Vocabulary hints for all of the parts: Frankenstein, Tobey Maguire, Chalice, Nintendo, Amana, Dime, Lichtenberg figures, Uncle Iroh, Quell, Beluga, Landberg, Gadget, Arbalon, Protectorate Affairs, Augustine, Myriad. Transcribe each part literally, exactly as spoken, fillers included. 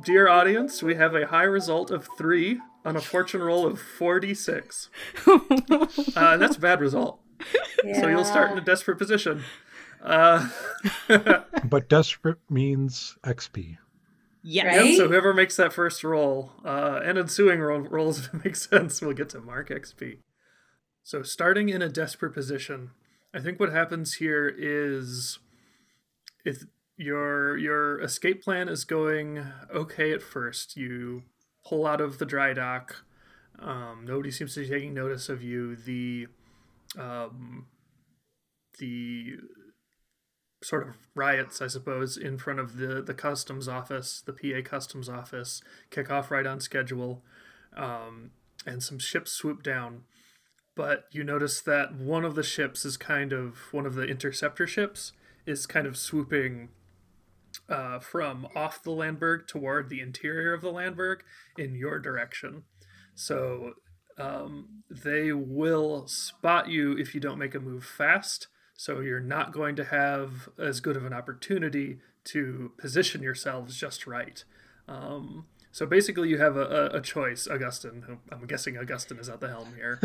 Dear audience, we have a high result of three on a fortune roll of four d six. Uh, that's a bad result. Yeah. So you'll start in a desperate position. Uh, but desperate means X P. Yeah. Right? Yep, so whoever makes that first roll, uh, and ensuing roll, rolls, if it makes sense, will get to mark X P. So starting in a desperate position, I think what happens here is if your your escape plan is going okay at first, you pull out of the dry dock. Um, nobody seems to be taking notice of you. The um, the sort of riots, I suppose, in front of the, the customs office, the P A customs office, kick off right on schedule, um, and some ships swoop down. But you notice that one of the ships is kind of, one of the interceptor ships is kind of swooping uh, from off the Landberg toward the interior of the Landberg in your direction. So um, they will spot you if you don't make a move fast. So you're not going to have as good of an opportunity to position yourselves just right. Um, so basically you have a, a choice, Augustine. I'm guessing Augustine is at the helm here.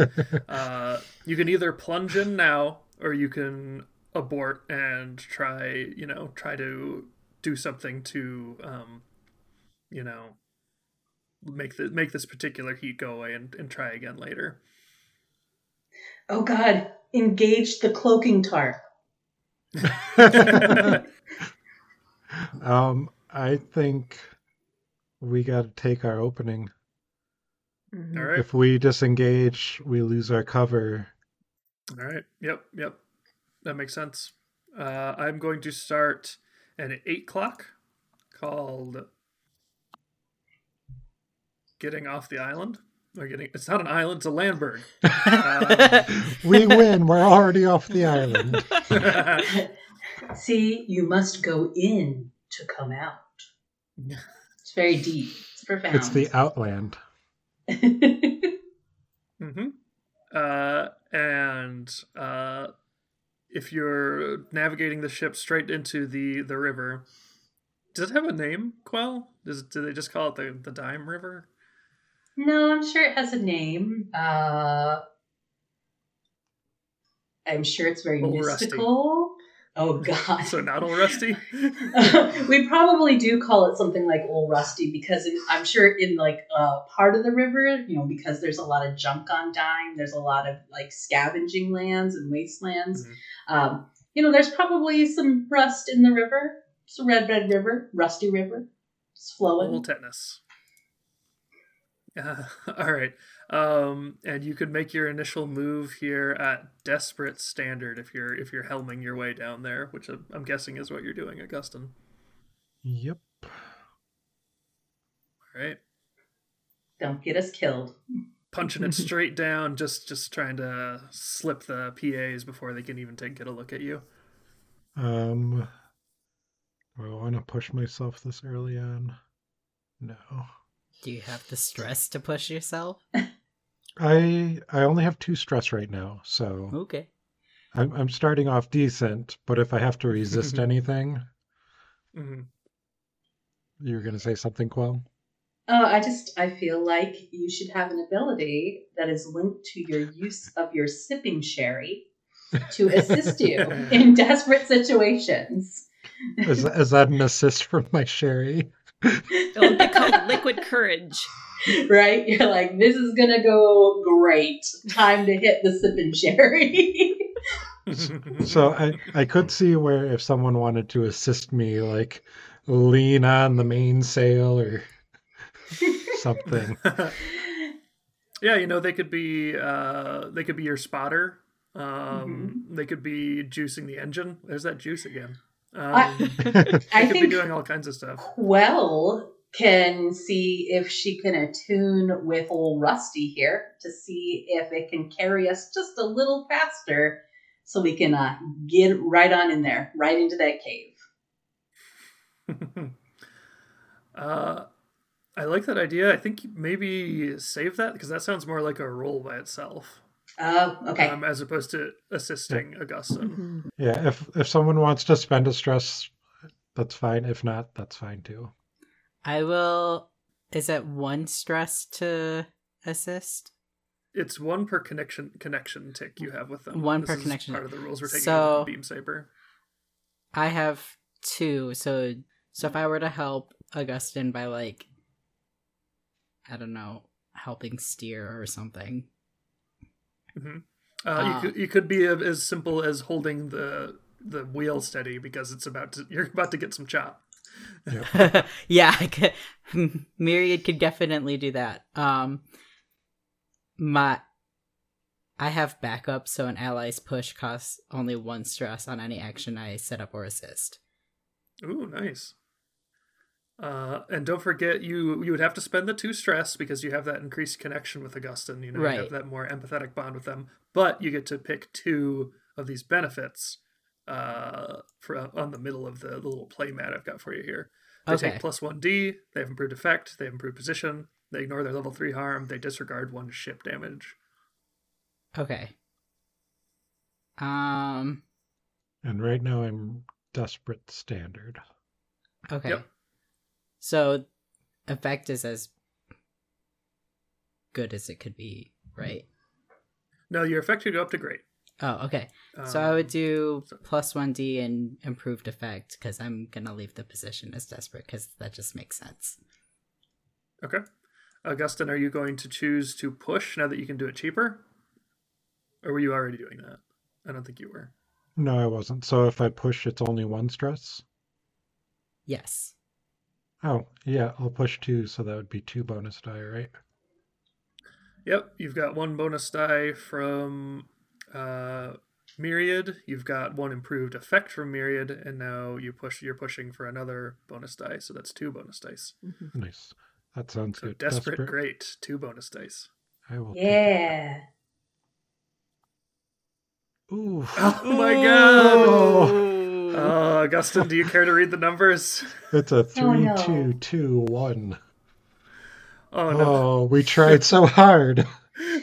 Uh, you can either plunge in now, or you can abort and try, you know, try to do something to, um, you know, make the, make this particular heat go away and, and try again later. Oh, God. Engage the cloaking tarp. um, I think we got to take our opening. All right. If we disengage, we lose our cover. All right. Yep. Yep. That makes sense. Uh, I'm going to start at eight o'clock, called Getting Off the Island. We're getting, it's not an island, it's a Landberg. Um, we win. We're already off the island. See, you must go in to come out. It's very deep. It's profound. It's the Outland. Mm-hmm. Uh, and uh, if you're navigating the ship straight into the, the river, does it have a name, Quell? Does, do they just call it the, the Dime River? No, I'm sure it has a name. Uh, I'm sure it's very mystical. Rusty. Oh, God. So not Old Rusty? We probably do call it something like Old Rusty because in, I'm sure in like uh, part of the river, you know, because there's a lot of junk on Dime, there's a lot of like scavenging lands and wastelands. Mm-hmm. Um, you know, there's probably some rust in the river. It's a red, red river, rusty river. It's flowing. Old tetanus. Uh, all right. Um, and you could make your initial move here at desperate standard if you're if you're helming your way down there, which I'm, I'm guessing is what you're doing, Augustine. Yep. All right. Don't get us killed. Punching it straight down, just just trying to slip the P As before they can even take get a look at you. Um, do I want to push myself this early on? No. Do you have the stress to push yourself? I I only have two stress right now, so okay. I'm I'm starting off decent, but if I have to resist anything, mm-hmm. You're gonna say something, Quell? Oh, I just I feel like you should have an ability that is linked to your use of your sipping sherry to assist you in desperate situations. Is is that an assist from my sherry? It'll be called liquid courage. Right? You're like, this is going to go great. Time to hit the sip and sherry. So I, I could see where if someone wanted to assist me, like lean on the mainsail or something. Yeah, you know, they could be uh, they could be your spotter. Um, mm-hmm. They could be juicing the engine. There's that juice again. Um, I, I could think be doing all kinds of stuff. Quell can see if she can attune with old Rusty here to see if it can carry us just a little faster so we can uh, get right on in there, right into that cave. uh, I like that idea. I think maybe save that, because that sounds more like a role by itself. Oh, okay. Um, as opposed to assisting yeah. Augustine. Yeah, if if someone wants to spend a stress, that's fine. If not, that's fine too. I will... Is it one stress to assist? It's one per connection connection tick you have with them. One this per connection. Part of the rules we're taking so, on Beam Saber. I have two, so so if I were to help Augustine by, like, I don't know, helping steer or something. Mm-hmm. Uh, uh, you could you could be as simple as holding the the wheel steady because it's about to, you're about to get some chop. Yep. yeah, I could, Myriad could definitely do that. Um, my, I have backup, so an ally's push costs only one stress on any action I set up or assist. Ooh, nice. Uh, and don't forget, you you would have to spend the two stress because you have that increased connection with Augustine. You know, right. You have that more empathetic bond with them, but you get to pick two of these benefits. Uh, for, uh, on the middle of the, the little play mat I've got for you here. They okay. take plus one D, they have improved effect, they have improved position, they ignore their level three harm, they disregard one ship damage. Okay. Um. And right now I'm desperate standard. Okay. Yep. So effect is as good as it could be, right? No, your effect could go up to great. Oh, okay. So um, I would do plus one D and improved effect because I'm going to leave the position as desperate because that just makes sense. Okay. Augustine, are you going to choose to push now that you can do it cheaper? Or were you already doing that? I don't think you were. No, I wasn't. So if I push, it's only one stress? Yes. Oh, yeah. I'll push two, so that would be two bonus die, right? Yep. You've got one bonus die from... Uh, Myriad, you've got one improved effect from Myriad, and now you push, you're pushing for another bonus die, so that's two bonus dice. Mm-hmm. Nice. That sounds so good. Desperate, desperate, great. Two bonus dice. I will yeah. Ooh. Oh my Ooh. God. Oh, Augustine, do you care to read the numbers? It's a three, oh, no. two, two, one. Oh, no. Oh, we tried so hard.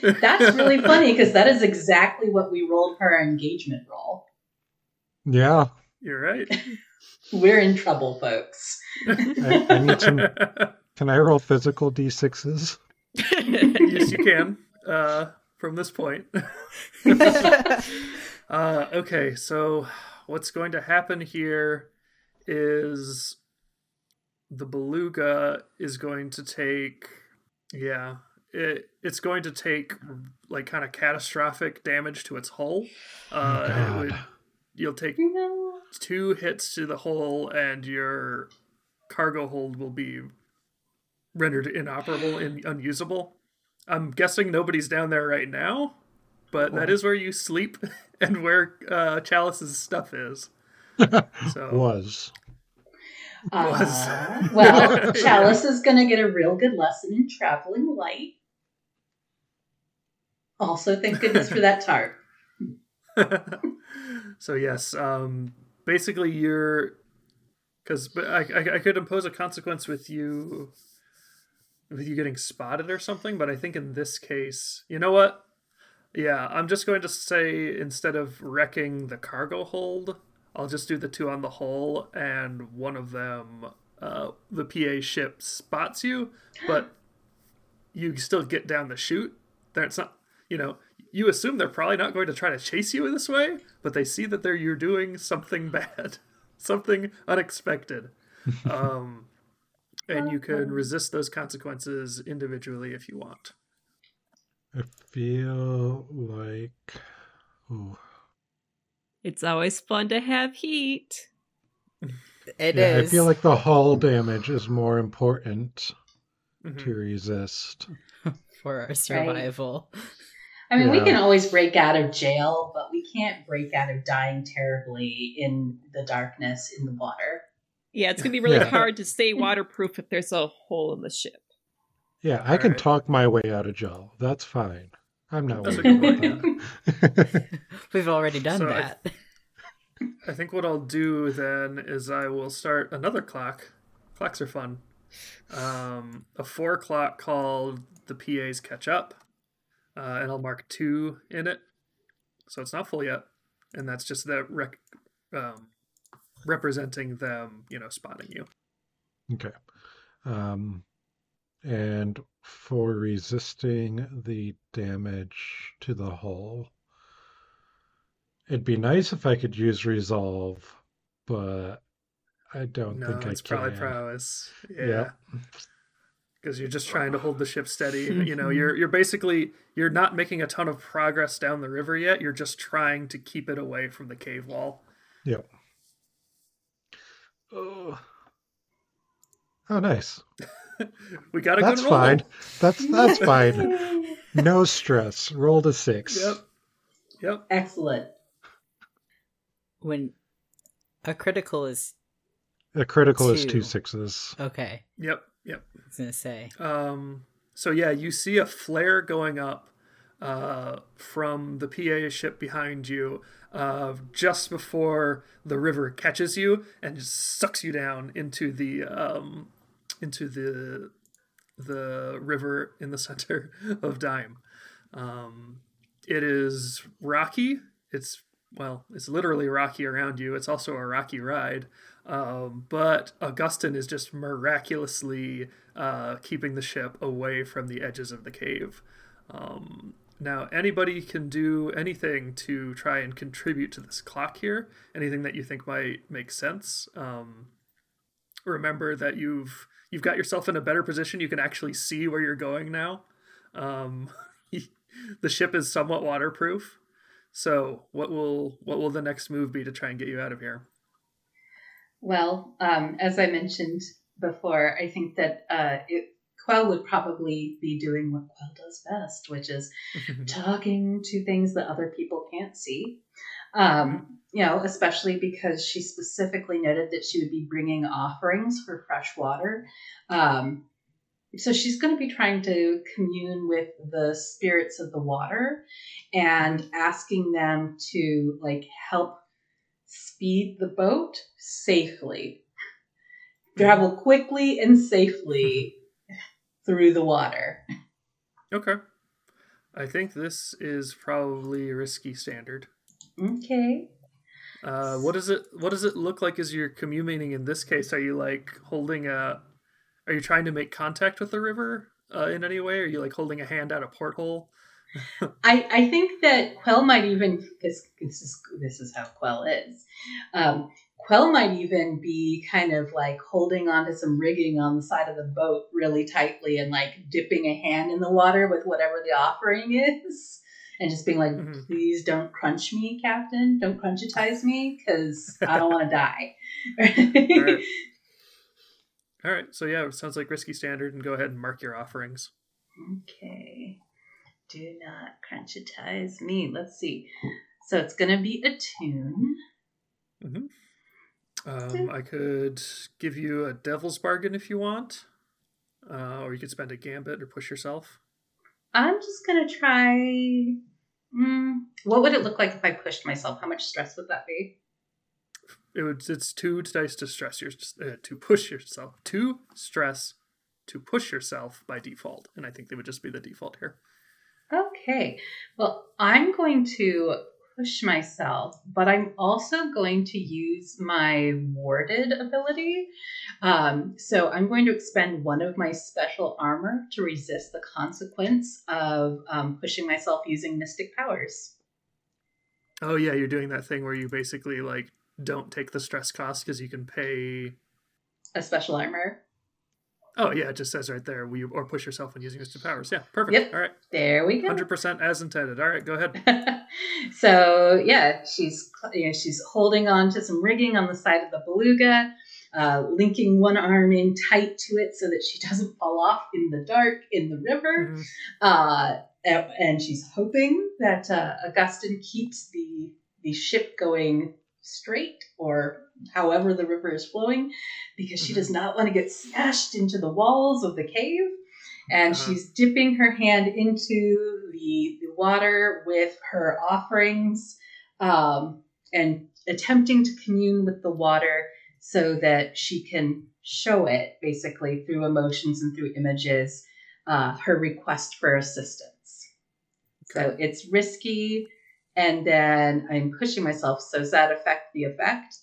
That's really funny because that is exactly what we rolled for our engagement roll. Yeah. You're right. We're in trouble, folks. I, I need some... Can I roll physical D sixes? Yes, you can. Uh, from this point. uh, okay, so what's going to happen here is the beluga is going to take... Yeah. It, it's going to take like kind of catastrophic damage to its hull. Uh, oh, it would, you'll take no. two hits to the hull, and your cargo hold will be rendered inoperable and unusable. I'm guessing nobody's down there right now, but oh. that is where you sleep and where uh, Chalice's stuff is. So was. Was. Uh, well, Chalice is going to get a real good lesson in traveling light. Also, thank goodness for that tarp. So yes, um, basically you're... Because I, I, I could impose a consequence with you with you getting spotted or something, but I think in this case... You know what? Yeah, I'm just going to say instead of wrecking the cargo hold, I'll just do the two on the hull, and one of them, uh, the P A ship spots you, but you still get down the chute. It's not... You know, you assume they're probably not going to try to chase you in this way, but they see that they're you're doing something bad, something unexpected, um, and you can resist those consequences individually if you want. I feel like, ooh, it's always fun to have heat. It yeah, is. I feel like the hull damage is more important mm-hmm. to resist for our survival. Right. I mean, yeah. we can always break out of jail, but we can't break out of dying terribly in the darkness in the water. Yeah, it's going to be really yeah. hard to stay waterproof if there's a hole in the ship. Yeah, All I right. can talk my way out of jail. That's fine. I'm not worried about that. We've already done so that. I, th- I think what I'll do then is I will start another clock. Clocks are fun. Um, a four o'clock called The P As Catch Up, uh, and I'll mark two in it. So it's not full yet, and that's just that rec- um, representing them, you know, spotting you. Okay. Um, and for resisting the damage to the hull, it'd be nice if I could use resolve, but I don't no, think I can. No, it's probably prowess. Yeah. Because yep. you're just trying to hold the ship steady. You know, you're you're basically, you're not making a ton of progress down the river yet. You're just trying to keep it away from the cave wall. Yep. Oh. Oh, nice. We got a that's good roll. Fine. That's that's fine. No stress. Roll to six. Yep. Yep. Excellent. When a critical is a critical two. Is two sixes. Okay. Yep. Yep. I was gonna say. Um. So yeah, you see a flare going up, uh, from the P A ship behind you, uh, just before the river catches you and just sucks you down into the um, into the the river in the center of Dime. Um. It is rocky. It's, well, it's literally rocky around you. It's also a rocky ride. Um, but Augustine is just miraculously uh, keeping the ship away from the edges of the cave. Um, now, anybody can do anything to try and contribute to this clock here. Anything that you think might make sense. Um, remember that you've you've got yourself in a better position. You can actually see where you're going now. Um The ship is somewhat waterproof, so what will what will the next move be to try and get you out of here? Well, um, as I mentioned before, I think that uh, it, Quell would probably be doing what Quell does best, which is talking to things that other people can't see. Um, you know, especially because she specifically noted that she would be bringing offerings for fresh water. Um, So she's going to be trying to commune with the spirits of the water and asking them to, like, help speed the boat safely. Travel quickly and safely through the water. Okay. I think this is probably risky standard. Okay. Uh, what is it, what does it look like as you're communing in this case? Are you, like, holding a... Are you trying to make contact with the river uh, in any way? Are you, like, holding a hand out a porthole? I, I think that Quell might even, because this is, this is how Quell is, um, Quell might even be kind of, like, holding onto some rigging on the side of the boat really tightly and, like, dipping a hand in the water with whatever the offering is and just being like, mm-hmm. please don't crunch me, Captain. Don't crunchitize me because I don't want to die. Right. All right, so yeah, it sounds like risky standard, and go ahead and mark your offerings. Okay. Do not crunchitize me. Let's see. So it's going to be a tune. Mm-hmm. Um, I could give you a devil's bargain if you want, uh, or you could spend a gambit or push yourself. I'm just going to try... Mm, what would it look like if I pushed myself? How much stress would that be? It would, it's two dice to stress your uh, to push yourself to stress to push yourself by default, and I think they would just be the default here. Okay, well, I'm going to push myself, but I'm also going to use my warded ability. Um, so I'm going to expend one of my special armor to resist the consequence of um, pushing myself using mystic powers. Oh yeah, you're doing that thing where you basically like. Don't take the stress cost because you can pay a special armor. Oh yeah, it just says right there. We or push yourself when using mystic powers. Yeah, perfect. Yep. All right, there we go. one hundred percent as intended. All right, go ahead. So yeah, she's you know she's holding on to some rigging on the side of the Beluga, uh, linking one arm in tight to it so that she doesn't fall off in the dark in the river. Mm-hmm. Uh, and she's hoping that uh, Augustine keeps the the ship going. Straight or however the river is flowing because she mm-hmm. does not want to get smashed into the walls of the cave and uh-huh. she's dipping her hand into the, the water with her offerings um, and attempting to commune with the water so that she can show it basically through emotions and through images, uh, her request for assistance. Okay. So it's risky. And then I'm pushing myself. So does that affect the effect?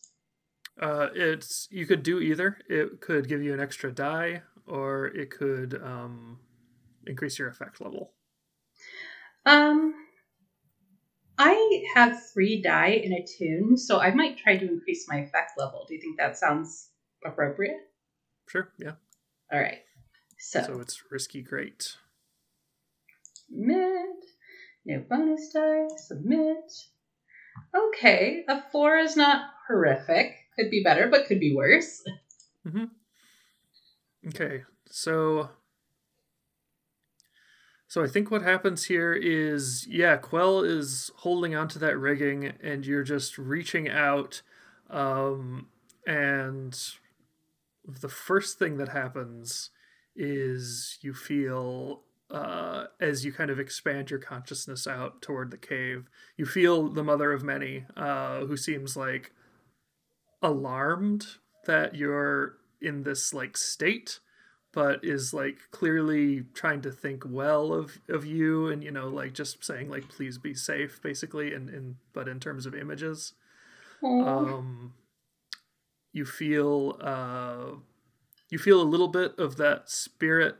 Uh, it's, you could do either. It could give you an extra die, or it could um, increase your effect level. Um, I have three die in a tune, so I might try to increase my effect level. Do you think that sounds appropriate? Sure, yeah. All right. So, so it's risky, great. Mid, no bonus die, submit. Okay, a four is not horrific. Could be better, but could be worse. Mm-hmm. Okay, so... So I think what happens here is, yeah, Quell is holding onto that rigging, and you're just reaching out, um, and the first thing that happens is you feel, uh, as you kind of expand your consciousness out toward the cave, you feel the Mother of Many, uh, who seems, like, alarmed that you're in this, like, state, but is, like, clearly trying to think well of, of you and, you know, like, just saying, like, please be safe, basically, and, and but in terms of images. Aww. Um, you feel uh, you feel a little bit of that spirit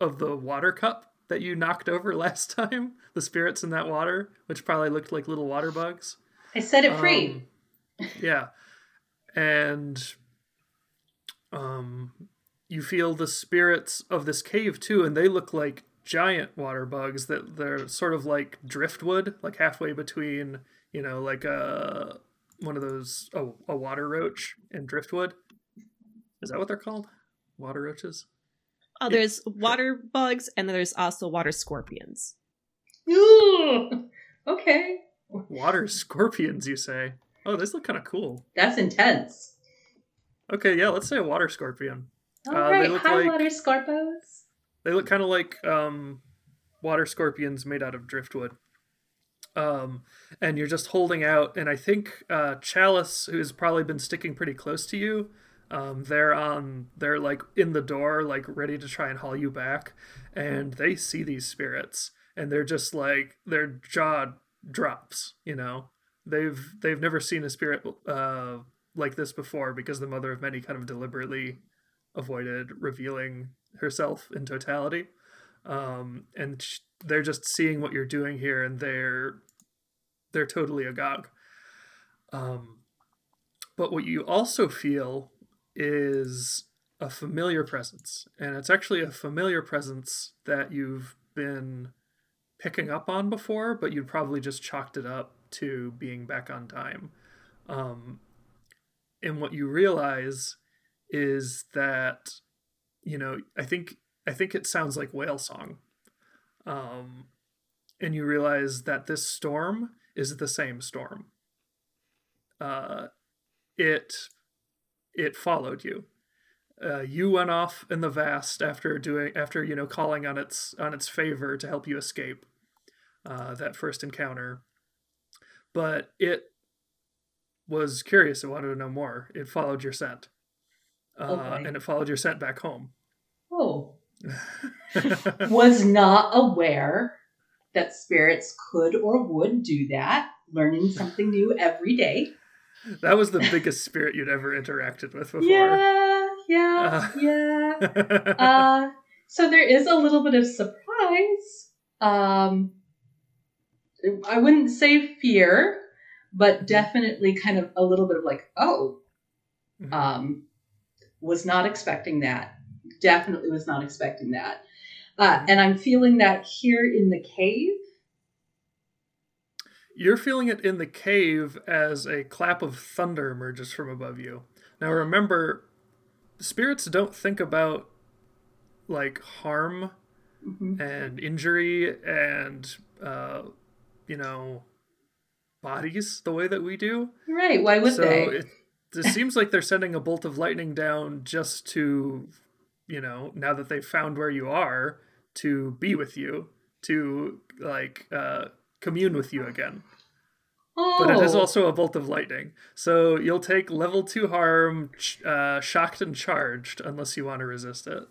of the water cup that you knocked over last time, the spirits in that water, which probably looked like little water bugs. I set it um, free. Yeah. And... um. You feel the spirits of this cave, too, and they look like giant water bugs that they're sort of like driftwood, like halfway between, you know, like a, one of those, oh, a water roach and driftwood. Is that what they're called? Water roaches? Oh, there's yeah. water bugs, and then there's also water scorpions. Ooh, okay. Water scorpions, you say? Oh, those look kind of cool. That's intense. Okay, yeah, let's say a water scorpion. All uh, right, hi, like, water scorpos. They look kind of like um, water scorpions made out of driftwood. Um, and you're just holding out, and I think uh, Chalice, who's probably been sticking pretty close to you, um, they're on, they're like in the door, like ready to try and haul you back. And they see these spirits, and they're just like, their jaw drops. You know, they've they've never seen a spirit uh, like this before, because the Mother of Many kind of deliberately avoided revealing herself in totality, um, and sh- they're just seeing what you're doing here, and they're they're totally agog. Um, but what you also feel is a familiar presence, and it's actually a familiar presence that you've been picking up on before, but you'd probably just chalked it up to being back on Dime. Um, and what you realize is that, you know, I think I think it sounds like whale song. Um, and you realize that this storm is the same storm. Uh, it it followed you. Uh, you went off in the vast after doing after, you know, calling on its on its favor to help you escape uh, that first encounter. But it was curious. It wanted to know more. It followed your scent. Uh, okay. And it followed your scent back home. Oh. Was not aware that spirits could or would do that. Learning something new every day. That was the biggest spirit you'd ever interacted with before. Yeah, yeah, uh. yeah. Uh, so there is a little bit of surprise. Um, I wouldn't say fear, but definitely kind of a little bit of like, oh, mm-hmm. um, was not expecting that. Definitely was not expecting that. Uh, and I'm feeling that here in the cave. You're feeling it in the cave as a clap of thunder emerges from above you. Now remember, spirits don't think about like harm mm-hmm. and injury and, uh, you know, bodies the way that we do. Right, why would so they? It, It seems like they're sending a bolt of lightning down just to, you know, now that they've found where you are, to be with you, to, like, uh, commune with you again. Oh. But it is also a bolt of lightning. So you'll take level two harm, uh, shocked and charged, unless you want to resist it.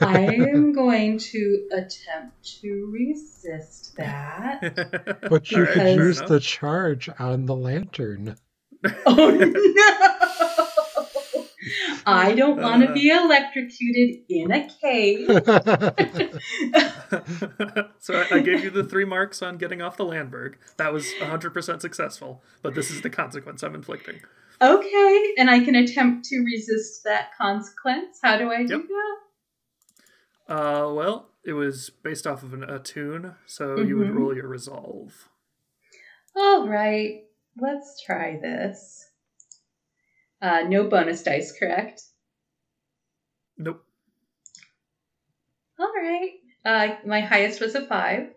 I am going to attempt to resist that. But you could use the charge on the lantern. Oh, no! I don't want to uh, be electrocuted in a cave. So I, I gave you the three marks on getting off the Landberg. That was one hundred percent successful, but this is the consequence I'm inflicting. Okay, and I can attempt to resist that consequence. How do I do yep. that? Uh, well, it was based off of an, a tune, so mm-hmm. you would roll your resolve. All right, let's try this. Uh, no bonus dice, correct? Nope. All right. Uh, my highest was a five.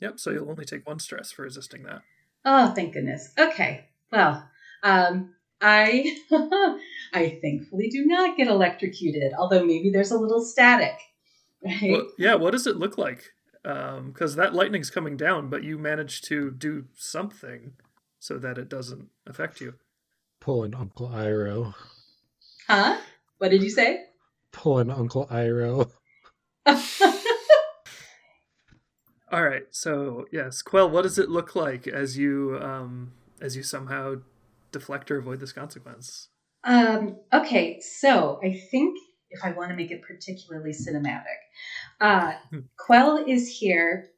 Yep, so you'll only take one stress for resisting that. Oh, thank goodness. Okay, well, um... I I thankfully do not get electrocuted, although maybe there's a little static. Right? Well, yeah, what does it look like? Because um, that lightning's coming down, but you managed to do something so that it doesn't affect you. Pull an Uncle Iroh. Huh? What did you say? Pull an Uncle Iroh. All right, so yes, Quell, what does it look like as you um, as you somehow... deflect or avoid this consequence? Um, okay, so I think if I want to make it particularly cinematic, uh, Quell is here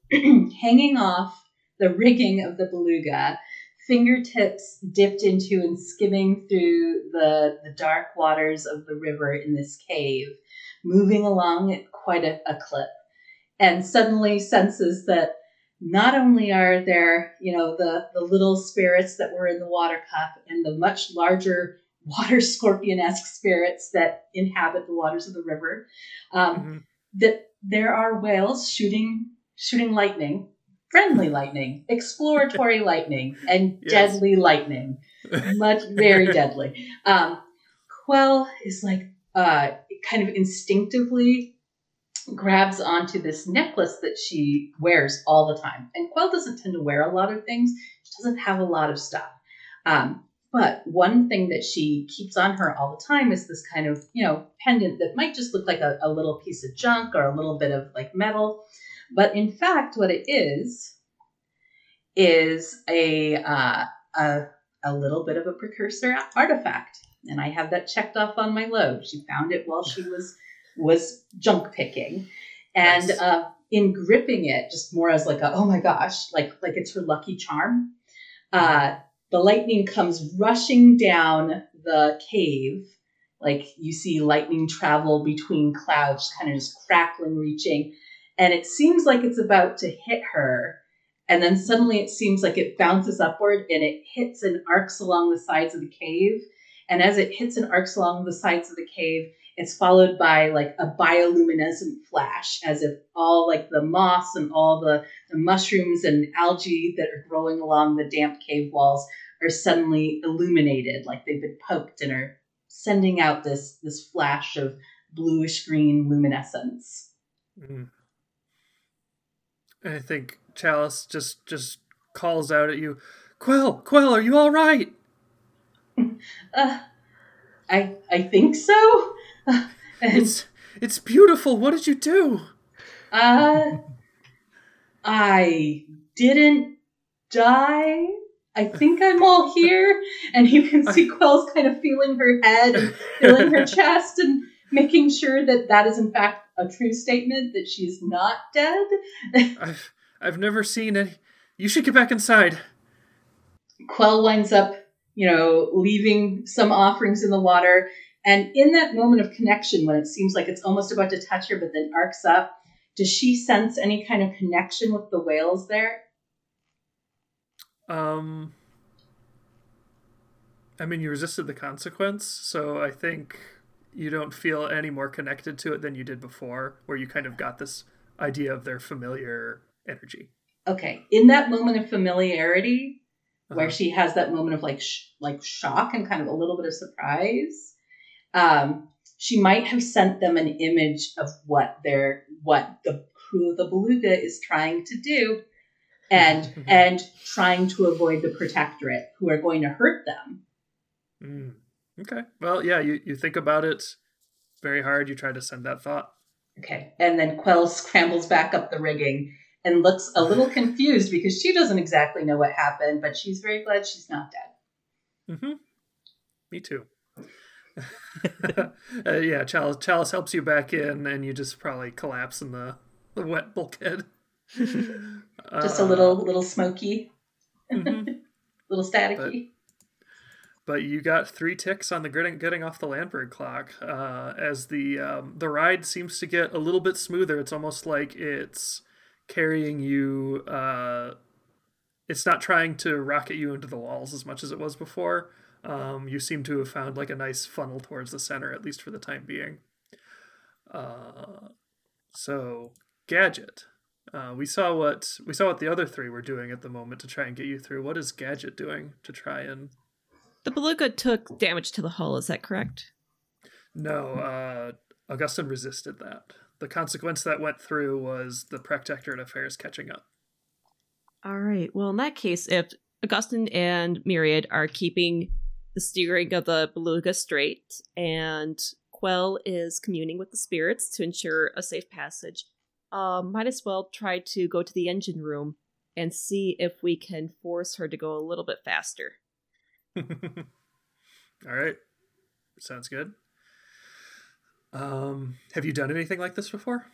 hanging off the rigging of the Beluga, fingertips dipped into and skimming through the, the dark waters of the river in this cave, moving along at quite a, a clip, and suddenly senses that not only are there, you know, the, the little spirits that were in the water cup and the much larger water scorpion-esque spirits that inhabit the waters of the river, um, mm-hmm. that there are whales shooting shooting lightning, friendly lightning, exploratory lightning, and yes. deadly lightning, much very deadly. Um, Quell is like uh, kind of instinctively grabs onto this necklace that she wears all the time. And Quell doesn't tend to wear a lot of things. She doesn't have a lot of stuff. Um, but one thing that she keeps on her all the time is this kind of, you know, pendant that might just look like a, a little piece of junk or a little bit of like metal. But in fact, what it is, is a, uh, a, a little bit of a precursor artifact. And I have that checked off on my load. She found it while she was was junk picking, and nice. uh, in gripping it, just more as like a, oh my gosh, like like it's her lucky charm. Uh, the lightning comes rushing down the cave, like you see lightning travel between clouds, kind of just crackling, reaching, and it seems like it's about to hit her, and then suddenly it seems like it bounces upward, and it hits and arcs along the sides of the cave, and as it hits and arcs along the sides of the cave, it's followed by like a bioluminescent flash, as if all like the moss and all the, the mushrooms and algae that are growing along the damp cave walls are suddenly illuminated, like they've been poked and are sending out this, this flash of bluish green luminescence. Mm. I think Chalice just, just calls out at you, Quell, Quell, are you all right? uh, I I think so. it's it's beautiful. What did you do? Uh, I didn't die. I think I'm all here. And you can see Quell's kind of feeling her head and feeling her chest and making sure that that is in fact a true statement, that she's not dead. I've, I've never seen any... You should get back inside. Quell winds up, you know, leaving some offerings in the water. And in that moment of connection, when it seems like it's almost about to touch her, but then arcs up, does she sense any kind of connection with the whales there? Um, I mean, you resisted the consequence, so I think you don't feel any more connected to it than you did before, where you kind of got this idea of their familiar energy. Okay. In that moment of familiarity, uh-huh. where she has that moment of like sh- like shock and kind of a little bit of surprise... Um, she might have sent them an image of what their what the crew of the Beluga is trying to do, and and trying to avoid the Protectorate, who are going to hurt them. Mm. Okay. Well, yeah, you, you think about it very hard. You try to send that thought. Okay. And then Quell scrambles back up the rigging and looks a little confused because she doesn't exactly know what happened, but she's very glad she's not dead. Mm-hmm. Me too. uh, yeah, Chalice, Chalice helps you back in, and you just probably collapse in the, the wet bulkhead. just a little, little smoky, mm-hmm. little staticky. But, but you got three ticks on the getting, getting off the Landberg clock. Uh, as the um, the ride seems to get a little bit smoother, it's almost like it's carrying you. Uh, it's not trying to rocket you into the walls as much as it was before. Um, you seem to have found like a nice funnel towards the center, at least for the time being. Uh, so Gadget, uh, we saw what we saw what the other three were doing at the moment to try and get you through. What is Gadget doing to try and? The Beluga took damage to the hull. Is that correct? No, uh, Augustine resisted that. The consequence that went through was the Protectorate Affairs catching up. All right. Well, in that case, if Augustine and Myriad are keeping the steering of the Beluga straight, and Quell is communing with the spirits to ensure a safe passage, um, might as well try to go to the engine room and see if we can force her to go a little bit faster. All right. Sounds good. Um, have you done anything like this before?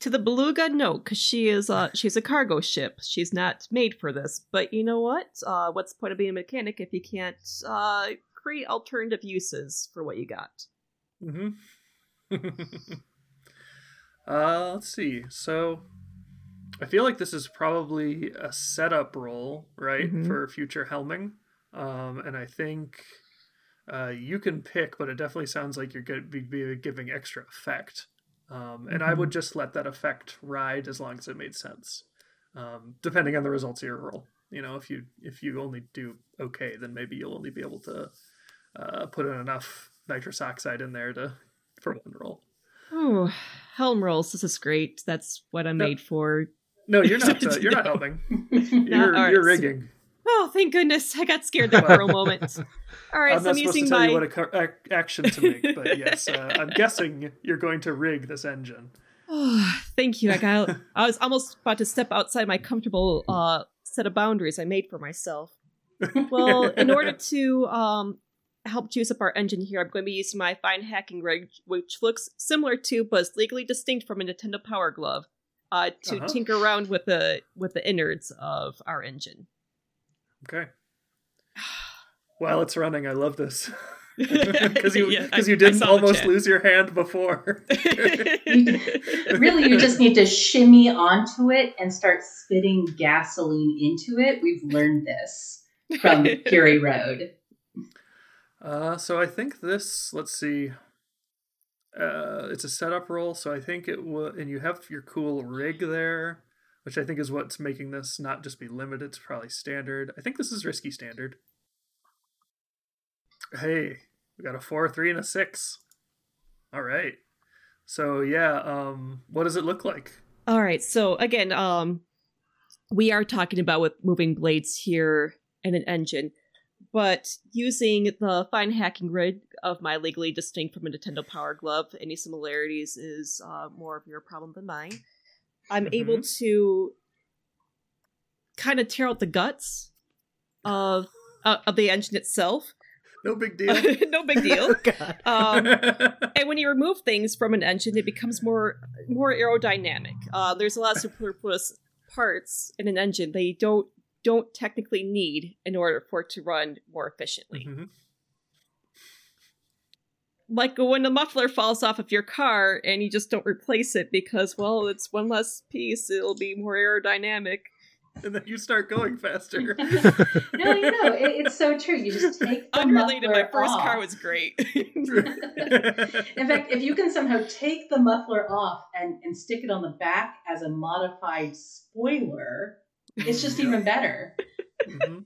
To the Beluga, no, because she is uh, she's a cargo ship. She's not made for this. But you know what? Uh, what's the point of being a mechanic if you can't uh, create alternative uses for what you got? Mm-hmm. uh, let's see. So I feel like this is probably a setup role, right, mm-hmm. for future helming. Um, and I think... Uh, you can pick, but it definitely sounds like you're going to be giving extra effect. Um, and mm-hmm. I would just let that effect ride as long as it made sense, um, depending on the results of your roll. You know, if you if you only do okay, then maybe you'll only be able to uh, put in enough nitrous oxide in there to for one roll. Oh, helm rolls! This is great. That's what I'm no. made for. No, you're not. Uh, you're no. not helping. You're, no, right, you're rigging. So- Oh, thank goodness. I got scared there for a moment. All right, I'm so I'm using my... I'm not supposed to tell you what a car- a- action to make, but yes, uh, I'm guessing you're going to rig this engine. Oh, thank you. I got. I was almost about to step outside my comfortable uh, set of boundaries I made for myself. Well, in order to um, help juice up our engine here, I'm going to be using my fine hacking rig, which looks similar to, but is legally distinct from a Nintendo Power Glove, uh, to uh-huh. tinker around with the with the innards of our engine. Okay. While it's running, I love this. Because you, yeah, you didn't almost lose your hand before. Really, you just need to shimmy onto it and start spitting gasoline into it. We've learned this from Fury Road. Uh, so I think this, let's see, uh, it's a setup roll. So I think it will, and you have your cool rig there, which I think is what's making this not just be limited to probably standard. I think this is risky standard. Hey, we got a four, three, and a six. All right. So yeah, um, what does it look like? All right. So again, um, we are talking about with moving blades here and an engine, but using the fine hacking rig of my legally distinct from a Nintendo Power Glove, any similarities is uh, more of your problem than mine. I'm mm-hmm. able to kind of tear out the guts of uh, of the engine itself. No big deal. No big deal. Oh, um, and when you remove things from an engine, it becomes more more aerodynamic. Uh, there's a lot of superfluous parts in an engine that you don't don't technically need in order for it to run more efficiently. Mm-hmm. Like when the muffler falls off of your car and you just don't replace it because, well, it's one less piece. It'll be more aerodynamic. And then you start going faster. no, you know, it, it's so true. You just take the Unrelated, muffler off. Unrelated, my first off. car was great. In fact, if you can somehow take the muffler off and, and stick it on the back as a modified spoiler, it's just yeah. even better. Mm-hmm.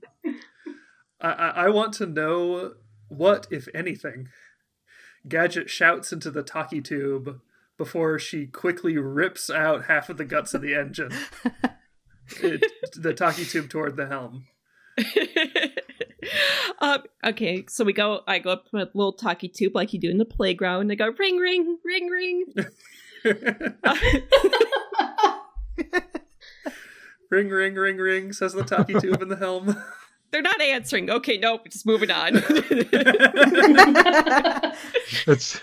I, I want to know what, if anything, Gadget shouts into the talkie tube before she quickly rips out half of the guts of the engine. the talkie tube toward the helm. um, okay, so we go. I go up to my little talkie tube like you do in the playground. And I go ring, ring, ring, ring. uh, ring, ring, ring, ring. Says the talkie tube in the helm. They're not answering. Okay, nope. Just moving on. It's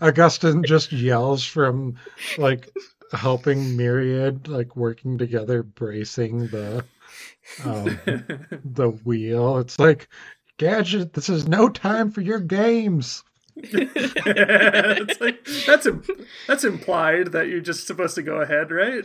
Augustine just yells from like helping Myriad, like working together, bracing the um, the wheel. It's like, Gadget, this is no time for your games. It's like, that's Im- that's implied that you're just supposed to go ahead, right?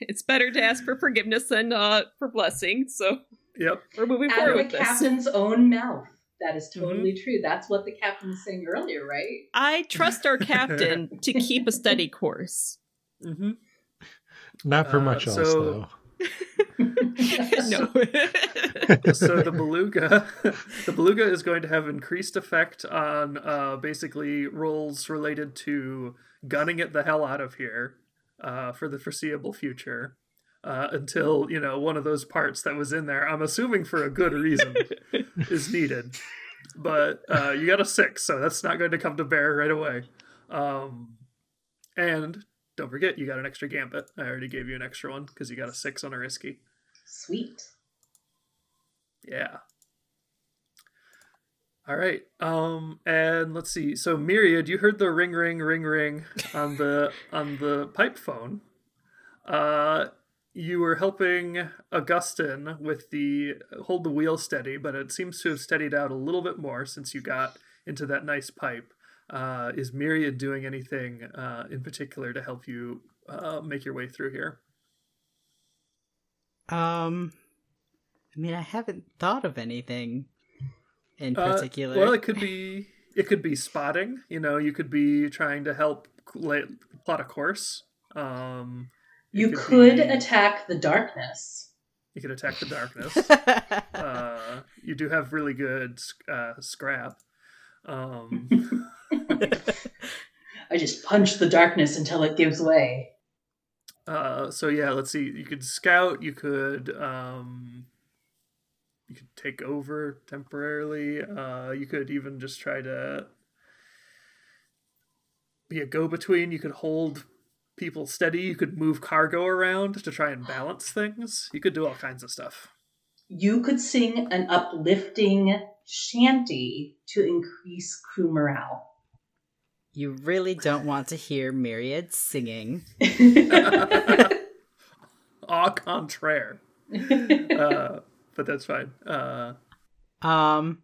It's better to ask for forgiveness than uh, for blessing. So, yep, we're moving out forward with this. Out of the captain's own mouth. That is totally mm-hmm. true. That's what the captain was saying earlier, right? I trust our captain to keep a steady course. Mm-hmm. Not for uh, much so... else, though. No. So the beluga, the beluga is going to have increased effect on uh, basically roles related to gunning it the hell out of here. Uh, for the foreseeable future, uh, until, you know, one of those parts that was in there, I'm assuming for a good reason, is needed. But uh, you got a six, so that's not going to come to bear right away. Um, and don't forget, you got an extra gambit. I already gave you an extra one because you got a six on a risky. Sweet. Yeah. All right, um, and let's see. So, Myriad, you heard the ring, ring, ring, ring on the on the pipe phone. Uh, you were helping Augustine with the hold the wheel steady, but it seems to have steadied out a little bit more since you got into that nice pipe. Uh, is Myriad doing anything uh, in particular to help you uh, make your way through here? Um, I mean, I haven't thought of anything in particular. Uh, well, it could be it could be spotting. You know, you could be trying to help plot a course. Um, you could, could be, attack the darkness. You could attack the darkness. uh, you do have really good uh, scrap. Um, I just punch the darkness until it gives way. Uh, so yeah, let's see. You could scout. You could. Um, You could take over temporarily. Uh, you could even just try to be a go-between. You could hold people steady. You could move cargo around to try and balance things. You could do all kinds of stuff. You could sing an uplifting shanty to increase crew morale. You really don't want to hear Myriad singing. Au contraire. Uh, But that's fine. Uh, um,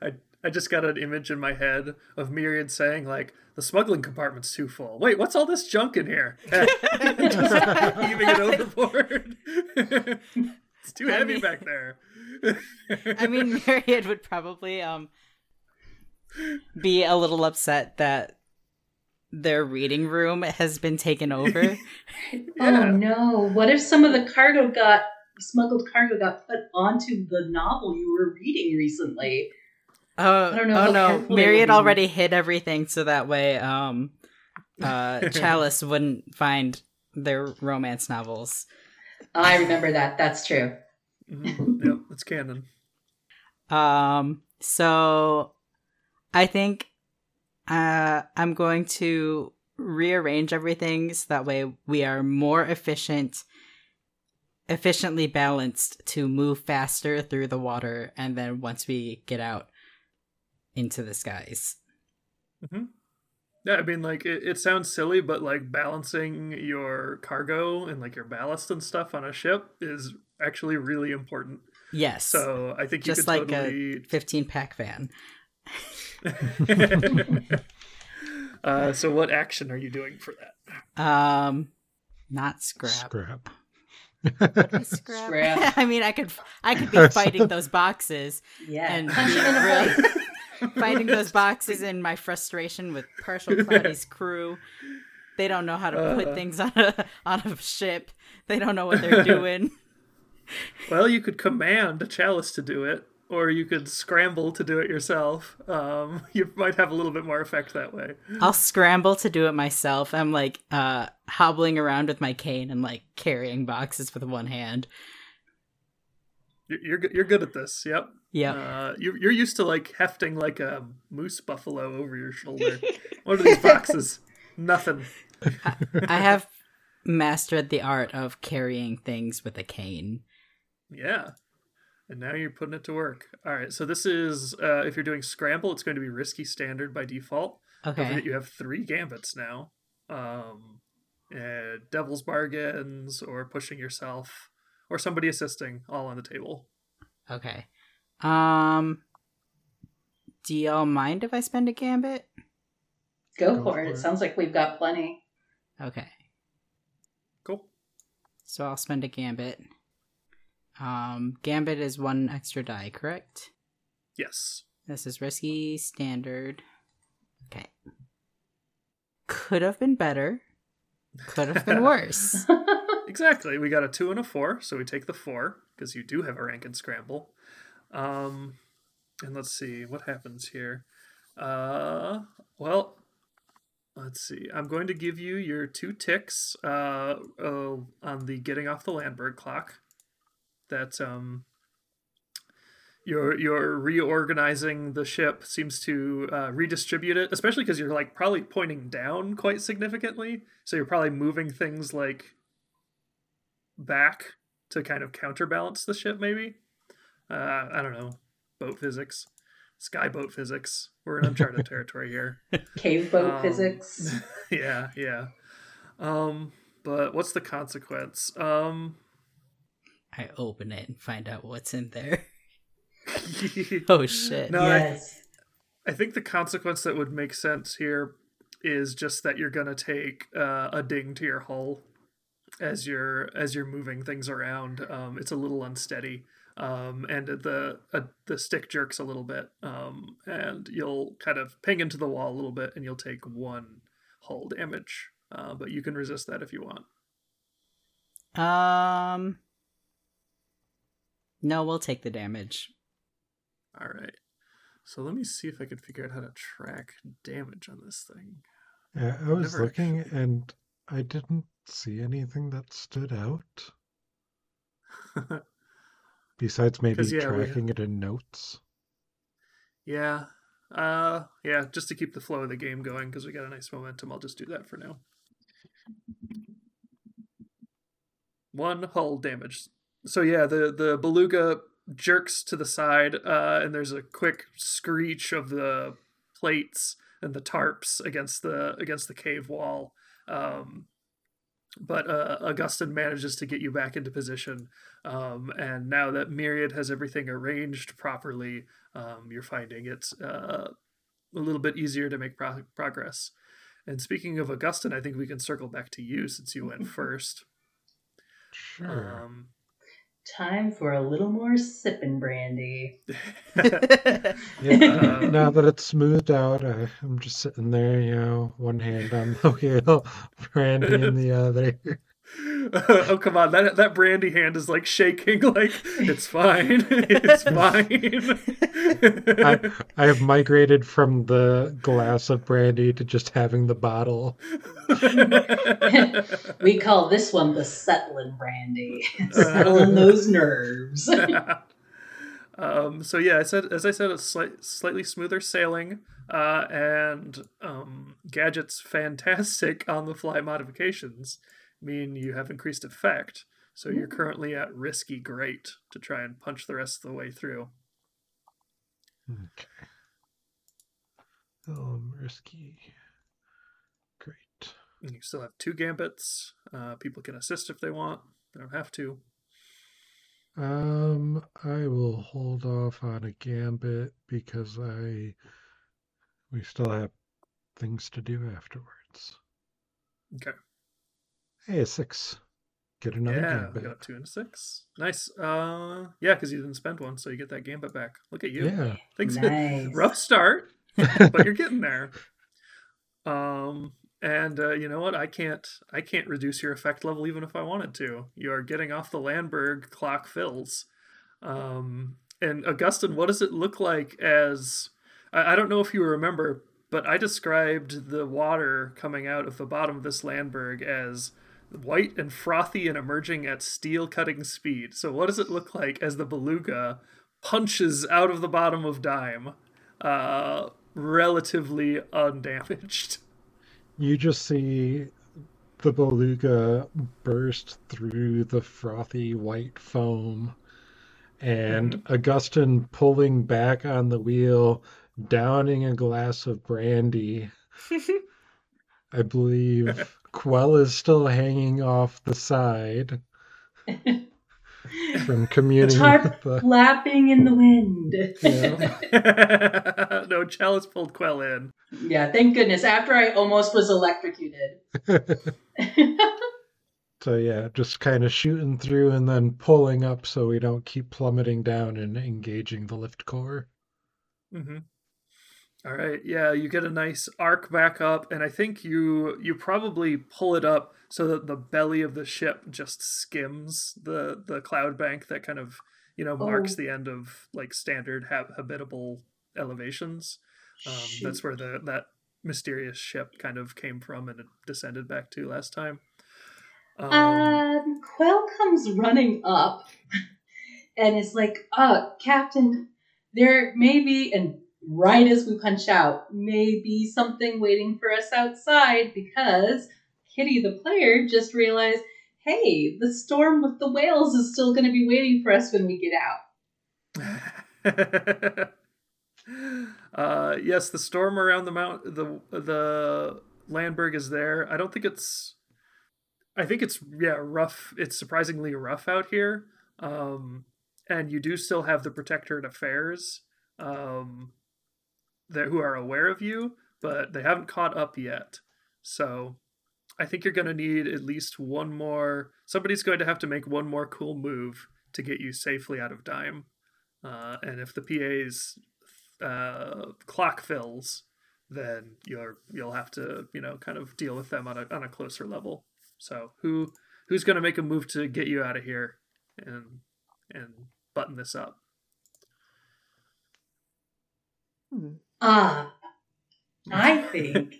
I I just got an image in my head of Myriad saying, like, the smuggling compartment's too full. Wait, what's all this junk in here? Just heaving it overboard. It's too heavy I mean, back there. I mean, Myriad would probably um be a little upset that their reading room has been taken over. Yeah. Oh, no. What if some of the cargo got... smuggled cargo got put onto the novel you were reading recently? Uh, I don't know. Oh no, Myriad already hid everything so that way um, uh, Chalice wouldn't find their romance novels. I remember that. That's true. Mm-hmm. Yep, it's canon. Um, so I think uh, I'm going to rearrange everything so that way we are more efficient efficiently balanced to move faster through the water, and then once we get out into the skies. Mm-hmm. Yeah, I mean, like, it, it sounds silly, but, like, balancing your cargo and, like, your ballast and stuff on a ship is actually really important. Yes. So I think you just could like totally... a fifteen-pack van. uh, so what action are you doing for that? Um, not scrap. Scrap. Scrap. Scrap. I mean, I could, I could be fighting those boxes, yeah, and really fighting those boxes in my frustration with Partial Cloudy's crew. They don't know how to uh, put things on a on a ship. They don't know what they're doing. Well, you could command a Chalice to do it, or you could scramble to do it yourself. Um, you might have a little bit more effect that way. I'll scramble to do it myself. I'm like uh, hobbling around with my cane and like carrying boxes with one hand. You're you're, you're good at this. Yep. Yeah. Uh, you're you're used to like hefting like a moose buffalo over your shoulder. What are these boxes? Nothing. I, I have mastered the art of carrying things with a cane. Yeah. And now you're putting it to work. All right. So this is, uh, if you're doing scramble, it's going to be risky standard by default. Okay. You have three gambits now. Um, uh, devil's bargains or pushing yourself or somebody assisting, all on the table. Okay. Um, do y'all mind if I spend a gambit? Go, Go for, for it. it. It sounds like we've got plenty. Okay. Cool. So I'll spend a gambit. Um, gambit is one extra die, correct? Yes. This is risky, standard. Okay. Could have been better. Could have been worse. Exactly. We got a two and a four, so we take the four, because you do have a rank in scramble. Um, and let's see, what happens here? Uh, well, let's see. I'm going to give you your two ticks, uh, uh on the getting off the Landberg clock. That um, you're you're reorganizing the ship seems to uh, redistribute it, especially because you're like probably pointing down quite significantly. So you're probably moving things like back to kind of counterbalance the ship, maybe. Uh, I don't know. Boat physics, sky boat physics. We're in uncharted territory here. Cave boat um, physics. Yeah, yeah. Um, but what's the consequence? Um. I open it and find out what's in there. Oh, shit. No, yes. I, I think the consequence that would make sense here is just that you're going to take uh, a ding to your hull as you're as you're moving things around. Um, it's a little unsteady, um, and the uh, the stick jerks a little bit, um, and you'll kind of ping into the wall a little bit, and you'll take one hull damage, uh, but you can resist that if you want. Um... No, we'll take the damage. All right. So let me see if I can figure out how to track damage on this thing. Yeah, I was Never looking actually... and I didn't see anything that stood out. Besides maybe yeah, tracking had... it in notes. Yeah. Uh, yeah, just to keep the flow of the game going because we got a nice momentum. I'll just do that for now. One hull damage. So yeah, the, the beluga jerks to the side, uh, and there's a quick screech of the plates and the tarps against the against the cave wall. Um, but uh, Augustine manages to get you back into position, um, and now that Myriad has everything arranged properly, um, you're finding it's uh, a little bit easier to make pro- progress. And speaking of Augustine, I think we can circle back to you since you went first. Sure. Um, Time for a little more sipping brandy. Yeah, now that it's smoothed out, I, I'm just sitting there, you know, one hand on the wheel, brandy in the other. Oh, come on. That that brandy hand is like shaking like, it's fine. It's fine. I, I have migrated from the glass of brandy to just having the bottle. We call this one the settling brandy. Settling those nerves. um, so yeah, I said, as I said, it's slight, slightly smoother sailing. Uh, and um, Gadget's fantastic on-the-fly modifications mean you have increased effect, so you're currently at risky great to try and punch the rest of the way through. Okay. Um, risky great. And you still have two gambits. Uh, people can assist if they want. They don't have to. Um, I will hold off on a gambit because I we still have things to do afterwards. Okay. Hey, a six. Get another yeah, gambit. Yeah, got two and a six. Nice. Uh, yeah, because you didn't spend one, so you get that gambit back. Look at you. Yeah. Things nice. Rough start, but you're getting there. Um, and uh, you know what? I can't. I can't reduce your effect level even if I wanted to. You are getting off the Landberg clock fills, um, And Augustine, what does it look like as... I, I don't know if you remember, but I described the water coming out of the bottom of this Landberg as white and frothy and emerging at steel-cutting speed. So what does it look like as the Beluga punches out of the bottom of Dime, uh, relatively undamaged? You just see the Beluga burst through the frothy white foam, and mm-hmm. Augustine pulling back on the wheel, downing a glass of brandy. I believe Quell is still hanging off the side from communing. Tarp the... flapping in the wind. Yeah. No, Chalice pulled Quell in. Yeah, thank goodness. After I almost was electrocuted. So yeah, just kind of shooting through and then pulling up so we don't keep plummeting down and engaging the lift core. Mm-hmm. All right, yeah, you get a nice arc back up, and I think you you probably pull it up so that the belly of the ship just skims the, the cloud bank that kind of, you know, marks oh. the end of, like, standard ha- habitable elevations. Um, that's where the that mysterious ship kind of came from and it descended back to last time. Um, um, Quell comes running up, and it's like, uh, Captain, there may be... an right as we punch out, maybe something waiting for us outside, because Kitty the player just realized, hey, the storm with the whales is still going to be waiting for us when we get out. uh, yes, the storm around the mount, the the Landberg is there. I don't think it's. I think it's yeah rough. It's surprisingly rough out here, um, and you do still have the Protectorate Affairs. Um, That who are aware of you, but they haven't caught up yet. So I think you're going to need at least one more. Somebody's going to have to make one more cool move to get you safely out of Dime. Uh, and if the P A's uh, clock fills, then you're you'll have to you know kind of deal with them on a on a closer level. So who who's going to make a move to get you out of here and and button this up? Hmm. Ah, I think,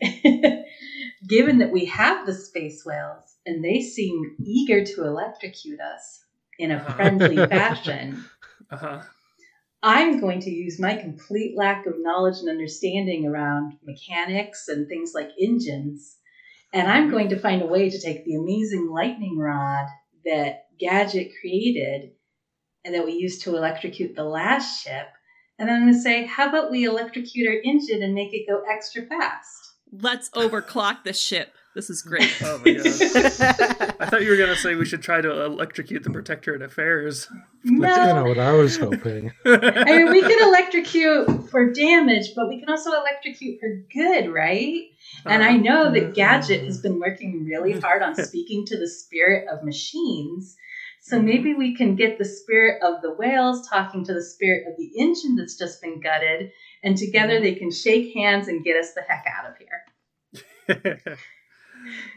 given that we have the space whales and they seem eager to electrocute us in a friendly fashion, uh-huh. I'm going to use my complete lack of knowledge and understanding around mechanics and things like engines, and I'm going to find a way to take the amazing lightning rod that Gadget created and that we used to electrocute the last ship. And I'm going to say, how about we electrocute our engine and make it go extra fast? Let's overclock the ship. This is great. Oh, my God. I thought you were going to say we should try to electrocute the Protectorate Affairs. No. That's kind of what I was hoping. I mean, we can electrocute for damage, but we can also electrocute for good, right? And I know that Gadget has been working really hard on speaking to the spirit of machines. So maybe we can get the spirit of the whales talking to the spirit of the engine that's just been gutted, and together they can shake hands and get us the heck out of here.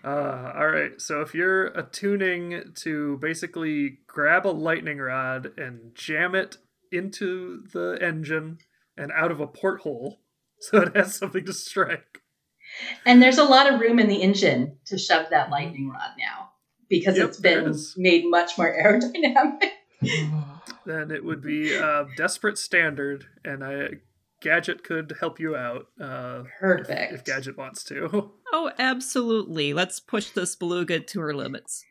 uh, all right. So if you're attuning to basically grab a lightning rod and jam it into the engine and out of a porthole so it has something to strike. And there's a lot of room in the engine to shove that lightning rod now. Because yep, it's been it made much more aerodynamic. Then it would be uh, Desperate Standard, and I, Gadget could help you out. Uh, Perfect. If, if Gadget wants to. Oh, absolutely. Let's push this Beluga to her limits.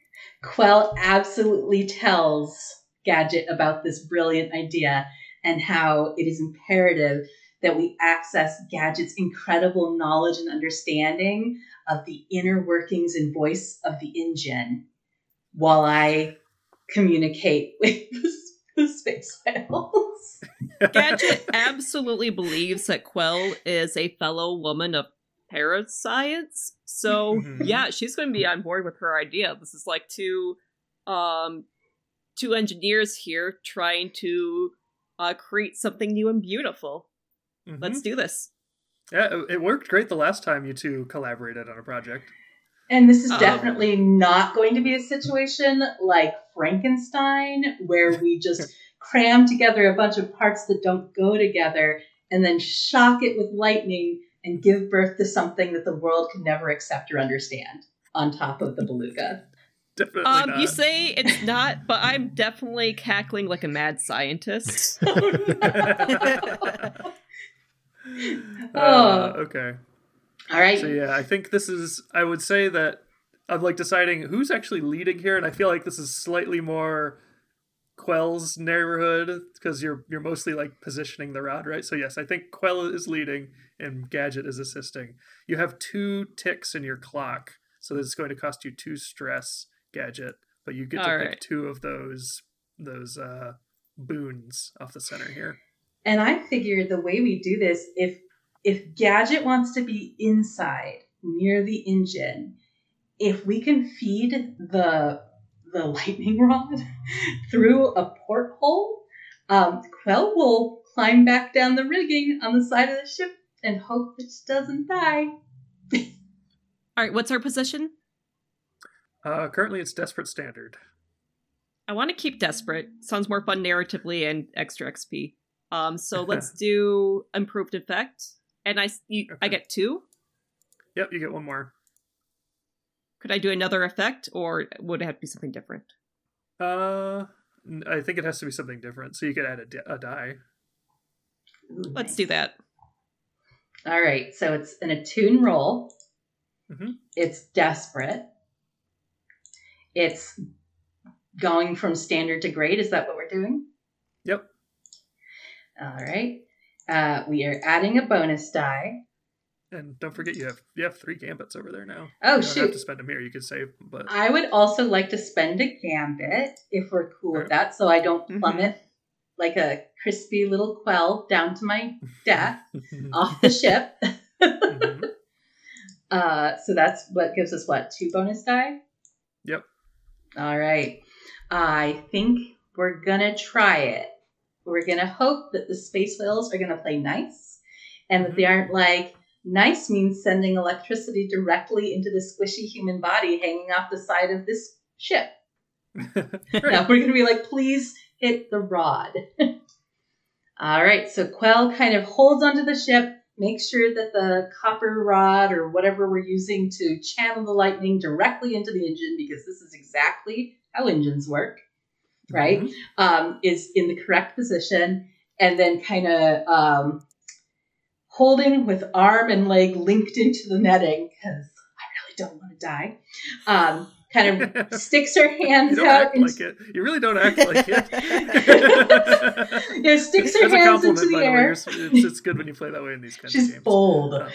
Quell absolutely tells Gadget about this brilliant idea and how it is imperative that we access Gadget's incredible knowledge and understanding of the inner workings and voice of the engine while I communicate with the, the space whales. Gadget absolutely believes that Quell is a fellow woman of parascience. So mm-hmm. yeah, she's going to be on board with her idea. This is like two, um, two engineers here trying to uh, create something new and beautiful. Mm-hmm. Let's do this. Yeah, it worked great the last time you two collaborated on a project. And this is um, definitely not going to be a situation like Frankenstein, where we just cram together a bunch of parts that don't go together and then shock it with lightning and give birth to something that the world can never accept or understand on top of the beluga. Definitely um, not. You say it's not, but I'm definitely cackling like a mad scientist. Oh, no. Uh, okay. All right. So yeah, I think this is, I would say that I'm like deciding who's actually leading here, and I feel like this is slightly more Quell's neighborhood because you're you're mostly like positioning the rod, right? So yes, I think Quell is leading and Gadget is assisting. You have two ticks in your clock, so this is going to cost you two stress, Gadget, but you get All to right. pick two of those those uh, boons off the center here. And I figure the way we do this, if if Gadget wants to be inside near the engine, if we can feed the the lightning rod through a porthole, um, Quell will climb back down the rigging on the side of the ship and hope that she doesn't die. All right, what's our position? Uh, currently, it's Desperate Standard. I want to keep Desperate. Sounds more fun narratively and extra X P. Um, so let's do Improved Effect. And I, you, okay. I get two? Yep, you get one more. Could I do another effect, or would it have to be something different? Uh, I think it has to be something different. So you could add a, di- a die. Ooh, Let's nice. do that. All right. So it's an attune roll. Mm-hmm. It's desperate. It's going from standard to grade. Is that what we're doing? Yep. All right. Uh, we are adding a bonus die. And don't forget, you have you have three gambits over there now. Oh, you don't shoot. Have to spend them here. You could save, but I would also like to spend a gambit if we're cool right. with that, so I don't plummet mm-hmm. like a crispy little Quell down to my death off the ship. mm-hmm. uh, so that's what gives us what two bonus die. Yep. All right. I think we're gonna try it. We're gonna hope that the space whales are gonna play nice, and mm-hmm. that they aren't like. Nice means sending electricity directly into the squishy human body hanging off the side of this ship. Now we're going to be like, please hit the rod. All right. So Quell kind of holds onto the ship, makes sure that the copper rod or whatever we're using to channel the lightning directly into the engine, because this is exactly how engines work, right? Mm-hmm. Um, is in the correct position. And then kind of, um, holding with arm and leg linked into the netting, because I really don't want to die, um, kind of sticks her hands you don't out. Act into... like it. You really don't act like it. Yeah, sticks her That's hands into the air. The it's, it's good when you play that way in these kinds She's of games. She's bold. Yeah.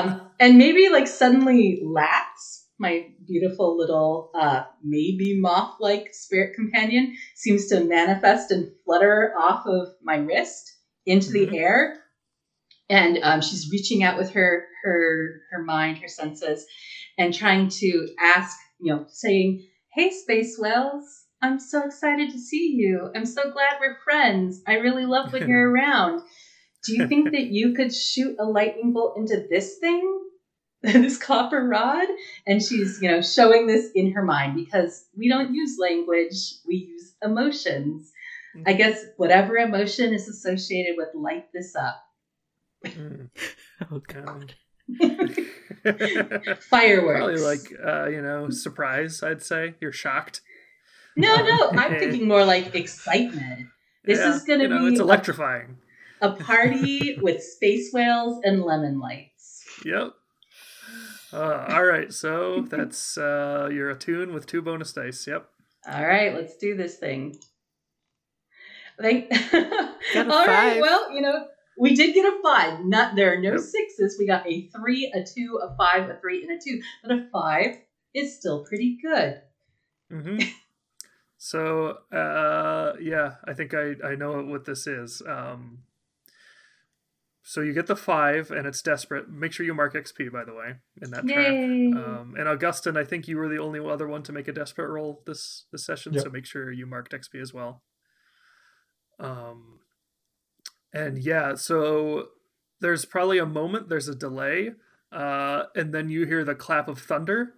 Um, and maybe like suddenly Lax, my beautiful little uh, maybe moth-like spirit companion, seems to manifest and flutter off of my wrist into the mm-hmm. air. And um, she's reaching out with her, her, her mind, her senses, and trying to ask, you know, saying, "Hey, space whales, I'm so excited to see you. I'm so glad we're friends. I really love when you're around. Do you think that you could shoot a lightning bolt into this thing, this copper rod?" And she's, you know, showing this in her mind, because we don't use language. We use emotions. I guess whatever emotion is associated with light this up. Mm. Oh god! Fireworks. Probably like uh, you know, surprise. I'd say you're shocked. No, um, no, I'm thinking more like excitement. This yeah, is going to you know, be it's electrifying. A, a party with space whales and lemon lights. Yep. Uh, all right, so that's uh, you're attuned with two bonus dice. Yep. All right, let's do this thing. Like, all right. Well, you know. We did get a five. Not there are no nope. sixes. We got a three, a two, a five, a three, and a two. But a five is still pretty good. Mm-hmm. So, uh, yeah, I think I, I know what this is. Um, so you get the five, and it's desperate. Make sure you mark X P, by the way, in that trap. Um, and Augustine, I think you were the only other one to make a desperate roll this, this session, yep. So make sure you marked X P as well. Um. And yeah, so there's probably a moment, there's a delay, uh, and then you hear the clap of thunder,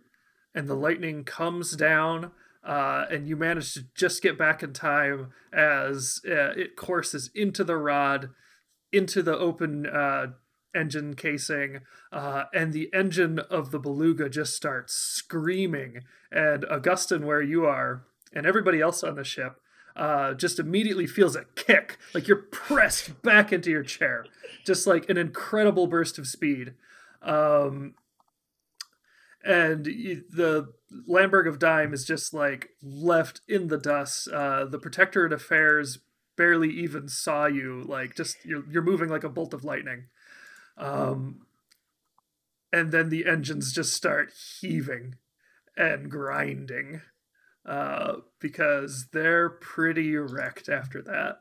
and the lightning comes down, uh, and you manage to just get back in time as uh, it courses into the rod, into the open uh, engine casing, uh, and the engine of the Beluga just starts screaming. And Augustine, where you are, and everybody else on the ship, Uh, just immediately feels a kick, like you're pressed back into your chair, just like an incredible burst of speed. Um, and you, the Landberg of Dime is just like left in the dust. Uh, the Protectorate Affairs barely even saw you, like just you're, you're moving like a bolt of lightning. Um, and then the engines just start heaving and grinding. Uh, because they're pretty wrecked after that.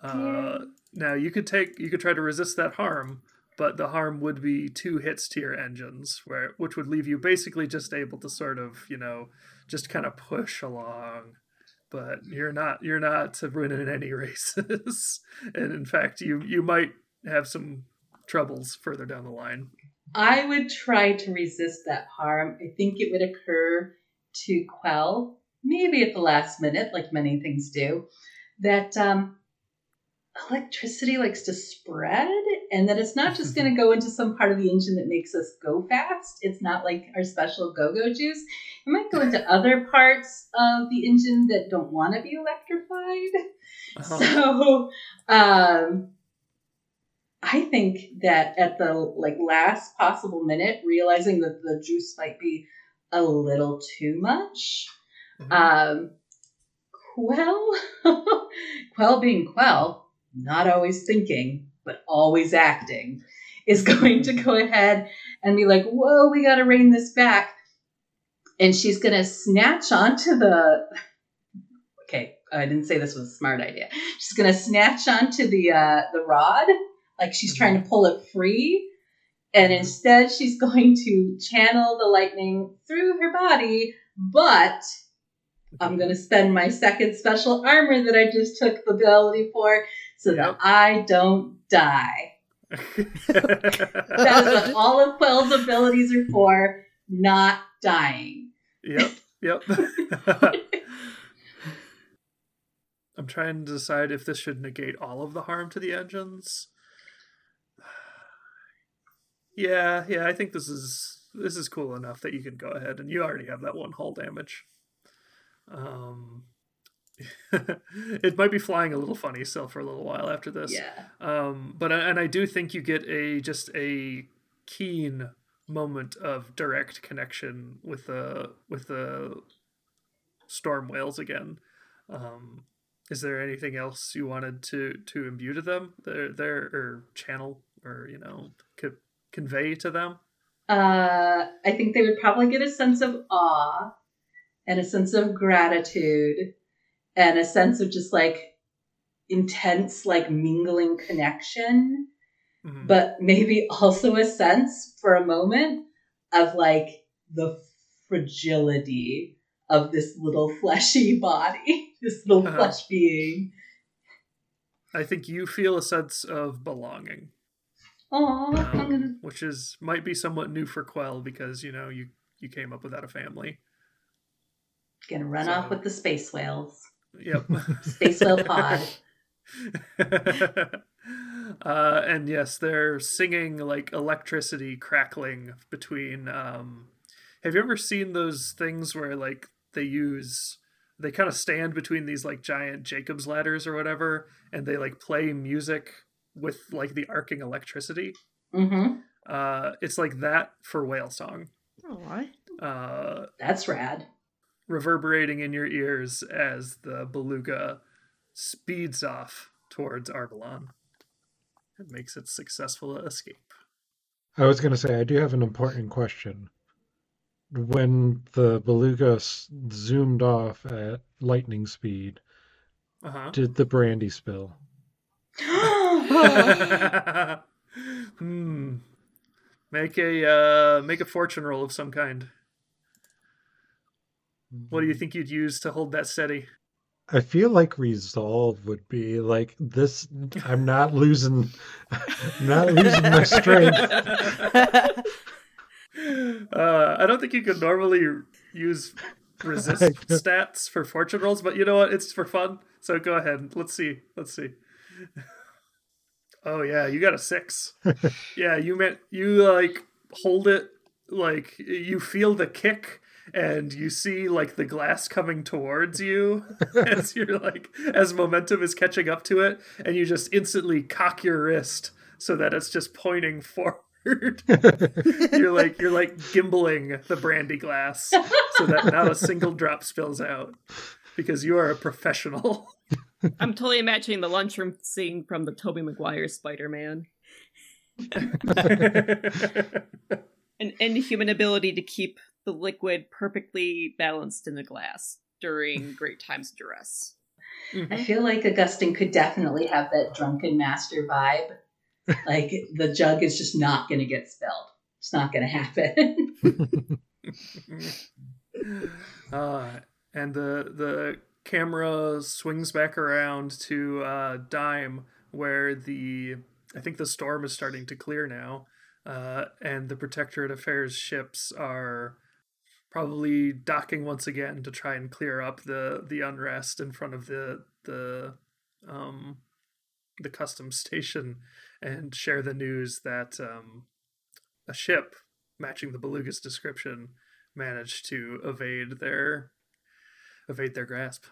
Uh, yeah. Now you could take, you could try to resist that harm, but the harm would be two hits to your engines, where which would leave you basically just able to sort of, you know, just kind of push along. But you're not, you're not winning any races, and in fact, you you might have some troubles further down the line. I would try to resist that harm. I think it would occur to Quell, maybe at the last minute, like many things do, that um, electricity likes to spread, and that it's not just going to go into some part of the engine that makes us go fast. It's not like our special go-go juice. It might go into other parts of the engine that don't want to be electrified. Uh-huh. So um, I think that at the like last possible minute, realizing that the juice might be a little too much. Mm-hmm. Um, Quell, Quell being Quell, not always thinking, but always acting, is going to go ahead and be like, whoa, we got to rein this back. And she's going to snatch onto the, okay, I didn't say this was a smart idea. She's going to snatch onto the, uh, the rod, like she's mm-hmm. trying to pull it free. And instead, she's going to channel the lightning through her body, but I'm going to spend my second special armor that I just took the ability for so yep. that I don't die. That is what all of Quell's abilities are for, not dying. Yep, yep. I'm trying to decide if this should negate all of the harm to the engines. Yeah, yeah, I think this is this is cool enough that you can go ahead, and you already have that one hull damage. Um, it might be flying a little funny still for a little while after this. Yeah. Um, but and I do think you get a just a keen moment of direct connection with the with the storm whales again. Um, is there anything else you wanted to to imbue to them? Their their or channel or you know could. Convey to them? Uh, I think they would probably get a sense of awe and a sense of gratitude and a sense of just like intense, like mingling connection, mm-hmm. but maybe also a sense for a moment of like the fragility of this little fleshy body, this little uh-huh. flesh being. I think you feel a sense of belonging. Oh, um, I'm gonna... which is might be somewhat new for Quell because you know you, you came up without a family. Gonna run so. off with the space whales. Yep, space whale pod. uh, and yes, they're singing like electricity crackling between. Um, have you ever seen those things where like they use? They kind of stand between these like giant Jacob's ladders or whatever, and they like play music with like the arcing electricity. Mm-hmm. Uh, it's like that for whale song. Oh, I... Uh, That's rad. Reverberating in your ears as the Beluga speeds off towards Arbalon and makes its successful escape. I was going to say, I do have an important question. When the Beluga zoomed off at lightning speed, uh-huh. did the brandy spill? hmm. Make a uh, make a fortune roll of some kind. What do you think you'd use to hold that steady? I feel like resolve would be like this. I'm not losing. I'm not losing my strength. uh, I don't think you could normally use resist stats for fortune rolls, but you know what? It's for fun. So go ahead. Let's see. Let's see. Oh yeah, you got a six. Yeah, you meant you like hold it, like you feel the kick and you see like the glass coming towards you as you're like as momentum is catching up to it, and you just instantly cock your wrist so that it's just pointing forward. you're like you're like gimbaling the brandy glass so that not a single drop spills out because you are a professional. I'm totally imagining the lunchroom scene from the Tobey Maguire Spider-Man. An inhuman ability to keep the liquid perfectly balanced in the glass during great times of duress. Mm-hmm. I feel like Augustine could definitely have that drunken master vibe. Like, the jug is just not going to get spilled. It's not going to happen. uh, and the the... camera swings back around to uh Dime, where the I think the storm is starting to clear now, uh and the Protectorate Affairs ships are probably docking once again to try and clear up the the unrest in front of the the um the customs station and share the news that um a ship matching the Beluga's description managed to evade their evade their grasp.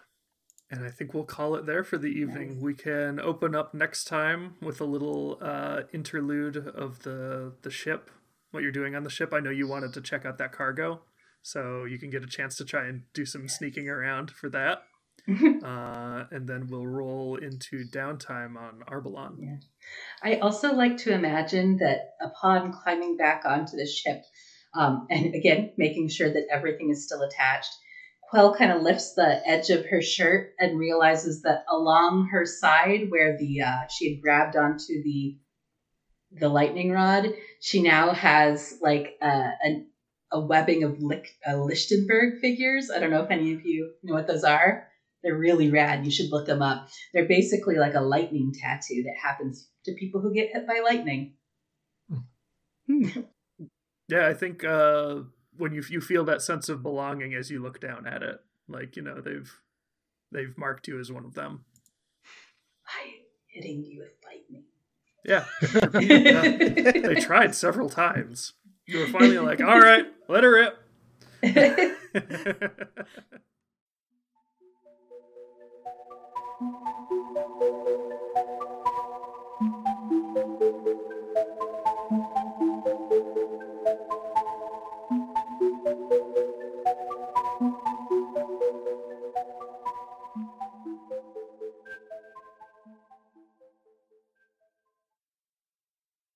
And I think we'll call it there for the evening. Nice. We can open up next time with a little uh, interlude of the the ship, what you're doing on the ship. I know you wanted to check out that cargo, so you can get a chance to try and do some sneaking around for that. uh, and then we'll roll into downtime on Arbalon. Yeah. I also like to imagine that upon climbing back onto the ship, um, and again, making sure that everything is still attached, Quell kind of lifts the edge of her shirt and realizes that along her side where the uh, she had grabbed onto the the lightning rod, she now has like a, a, a webbing of Lich, uh, Lichtenberg figures. I don't know if any of you know what those are. They're really rad. You should look them up. They're basically like a lightning tattoo that happens to people who get hit by lightning. Yeah, I think... Uh... when you you feel that sense of belonging as you look down at it, like, you know, they've they've marked you as one of them. I'm hitting you with lightning. Yeah. They tried several times. You were finally like, all right, let her rip.